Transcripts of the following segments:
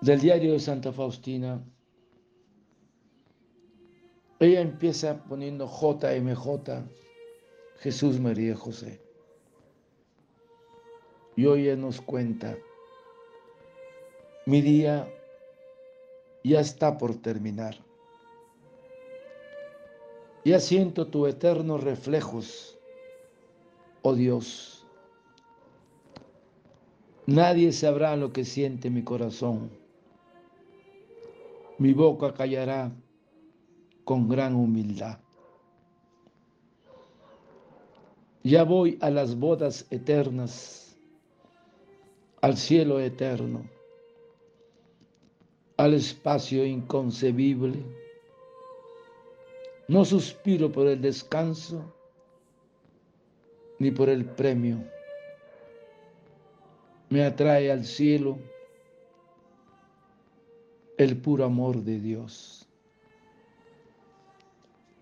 del diario de Santa Faustina. Ella empieza poniendo JMJ, Jesús, María, José. Y hoy ella nos cuenta, mi día ya está por terminar. Ya siento tus eternos reflejos, oh Dios. Nadie sabrá lo que siente mi corazón. Mi boca callará con gran humildad. Ya voy a las bodas eternas, al cielo eterno, al espacio inconcebible. No suspiro por el descanso ni por el premio. Me atrae al cielo el puro amor de Dios.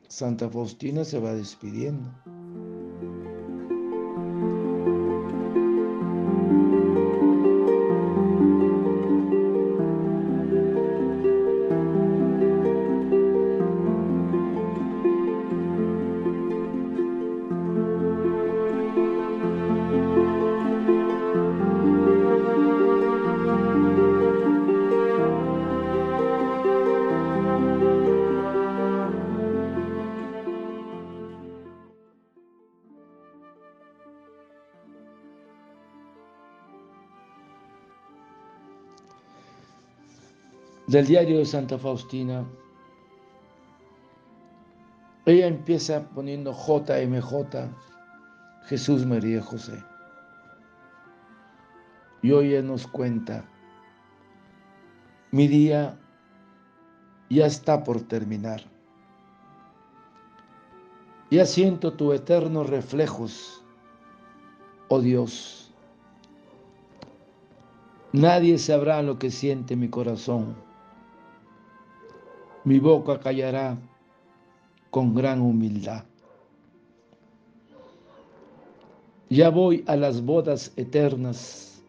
Santa Faustina se va despidiendo. Del diario de Santa Faustina, ella empieza poniendo JMJ, Jesús, María, José. Y hoy ella nos cuenta, mi día ya está por terminar. Ya siento tus eternos reflejos, oh Dios. Nadie sabrá lo que siente mi corazón. Mi boca callará con gran humildad. Ya voy a las bodas eternas,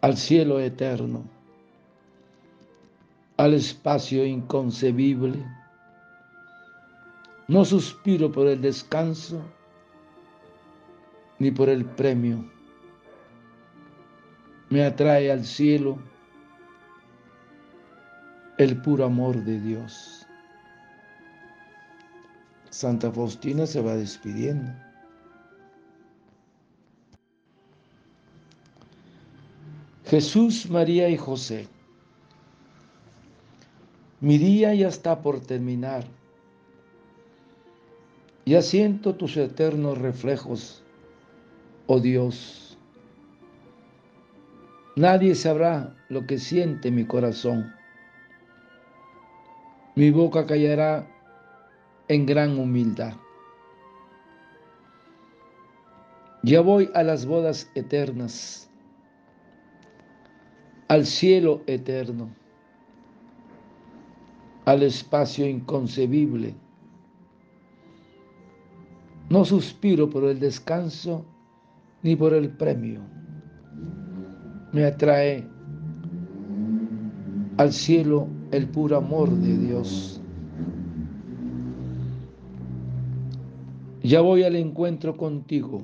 al cielo eterno, al espacio inconcebible. No suspiro por el descanso ni por el premio. Me atrae al cielo el puro amor de Dios. Santa Faustina se va despidiendo. Jesús, María y José, mi día ya está por terminar. Ya siento tus eternos reflejos, oh Dios. Nadie sabrá lo que siente mi corazón. Mi boca callará en gran humildad. Ya voy a las bodas eternas, al cielo eterno, al espacio inconcebible. No suspiro por el descanso ni por el premio. Me atrae al cielo el puro amor de Dios. Ya voy al encuentro contigo,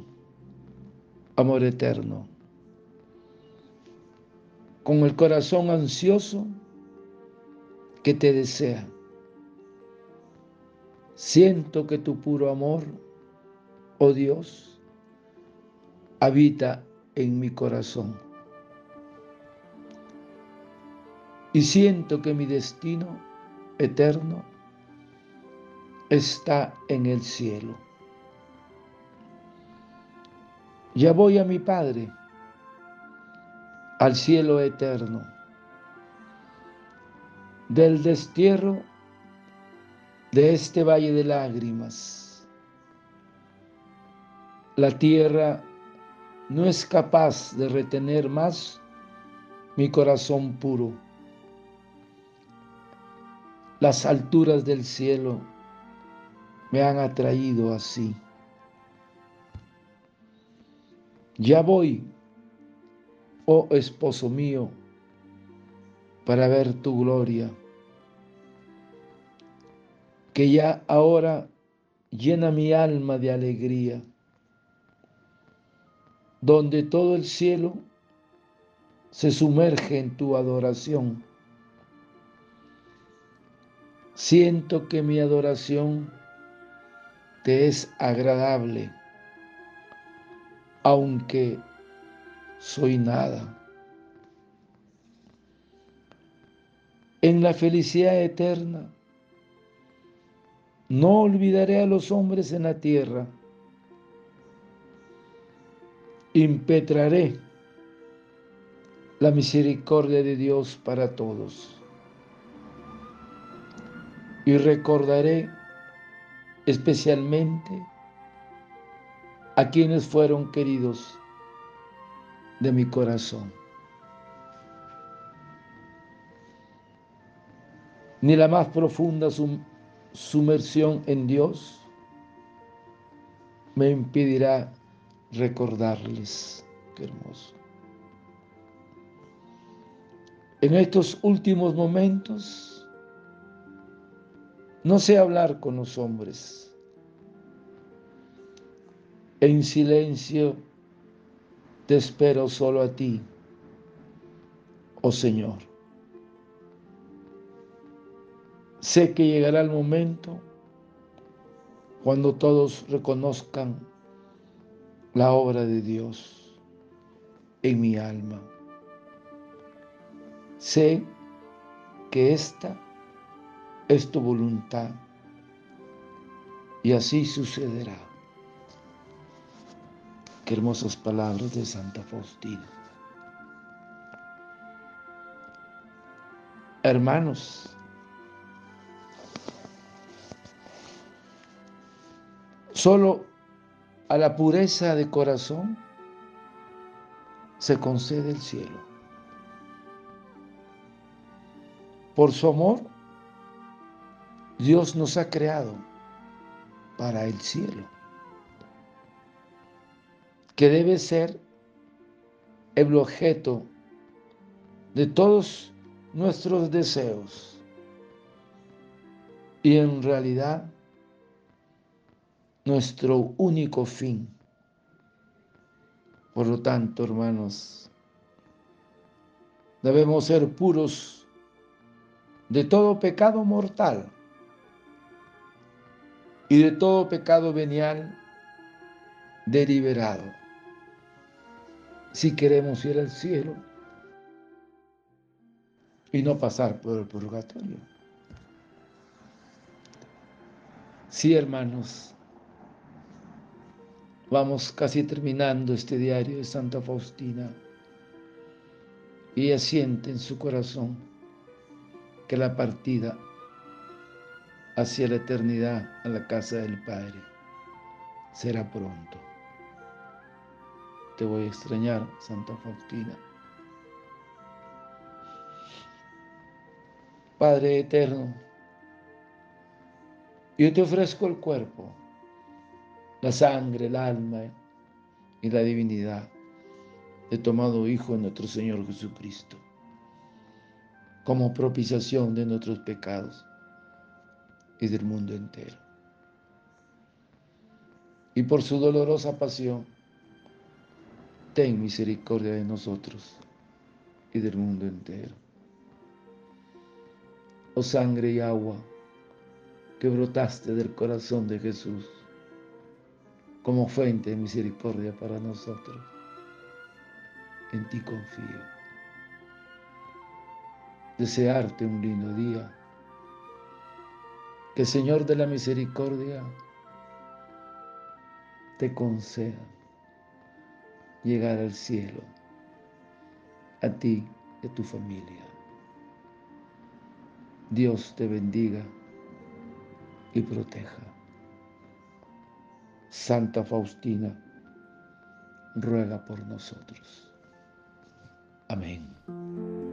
amor eterno. Con el corazón ansioso que te desea, siento que tu puro amor, oh Dios, habita en mi corazón. Y siento que mi destino eterno está en el cielo. Ya voy a mi Padre, al cielo eterno. Del destierro de este valle de lágrimas, la tierra no es capaz de retener más mi corazón puro. Las alturas del cielo me han atraído así. Ya voy, oh esposo mío, para ver tu gloria, que ya ahora llena mi alma de alegría, donde todo el cielo se sumerge en tu adoración. Siento que mi adoración te es agradable, aunque soy nada. En la felicidad eterna no olvidaré a los hombres en la tierra. Impetraré la misericordia de Dios para todos. Y recordaré especialmente a quienes fueron queridos de mi corazón. Ni la más profunda sumersión en Dios me impedirá recordarles. Qué hermoso. En estos últimos momentos no sé hablar con los hombres. En silencio te espero solo a ti, oh Señor. Sé que llegará el momento cuando todos reconozcan la obra de Dios en mi alma. Sé que esta es tu voluntad y así sucederá. Qué hermosas palabras de Santa Faustina. Hermanos, solo a la pureza de corazón se concede el cielo. Por su amor, Dios nos ha creado para el cielo, que debe ser el objeto de todos nuestros deseos y en realidad nuestro único fin. Por lo tanto, hermanos, debemos ser puros de todo pecado mortal y de todo pecado venial deliberado, si queremos ir al cielo y no pasar por el purgatorio. Sí, hermanos, vamos casi terminando este diario de Santa Faustina. Y ella siente en su corazón que la partida hacia la eternidad, a la casa del Padre, será pronto. Te voy a extrañar, Santa Faustina. Padre eterno, yo te ofrezco el cuerpo, la sangre, el alma y la divinidad de tu amado Hijo, nuestro Señor Jesucristo, como propiciación de nuestros pecados y del mundo entero. Y por su dolorosa pasión, ten misericordia de nosotros y del mundo entero. Oh sangre y agua que brotaste del corazón de Jesús, como fuente de misericordia para nosotros, en ti confío. Desearte un lindo día. Que el Señor de la misericordia te conceda llegar al cielo, a ti y a tu familia. Dios te bendiga y proteja. Santa Faustina, ruega por nosotros. Amén.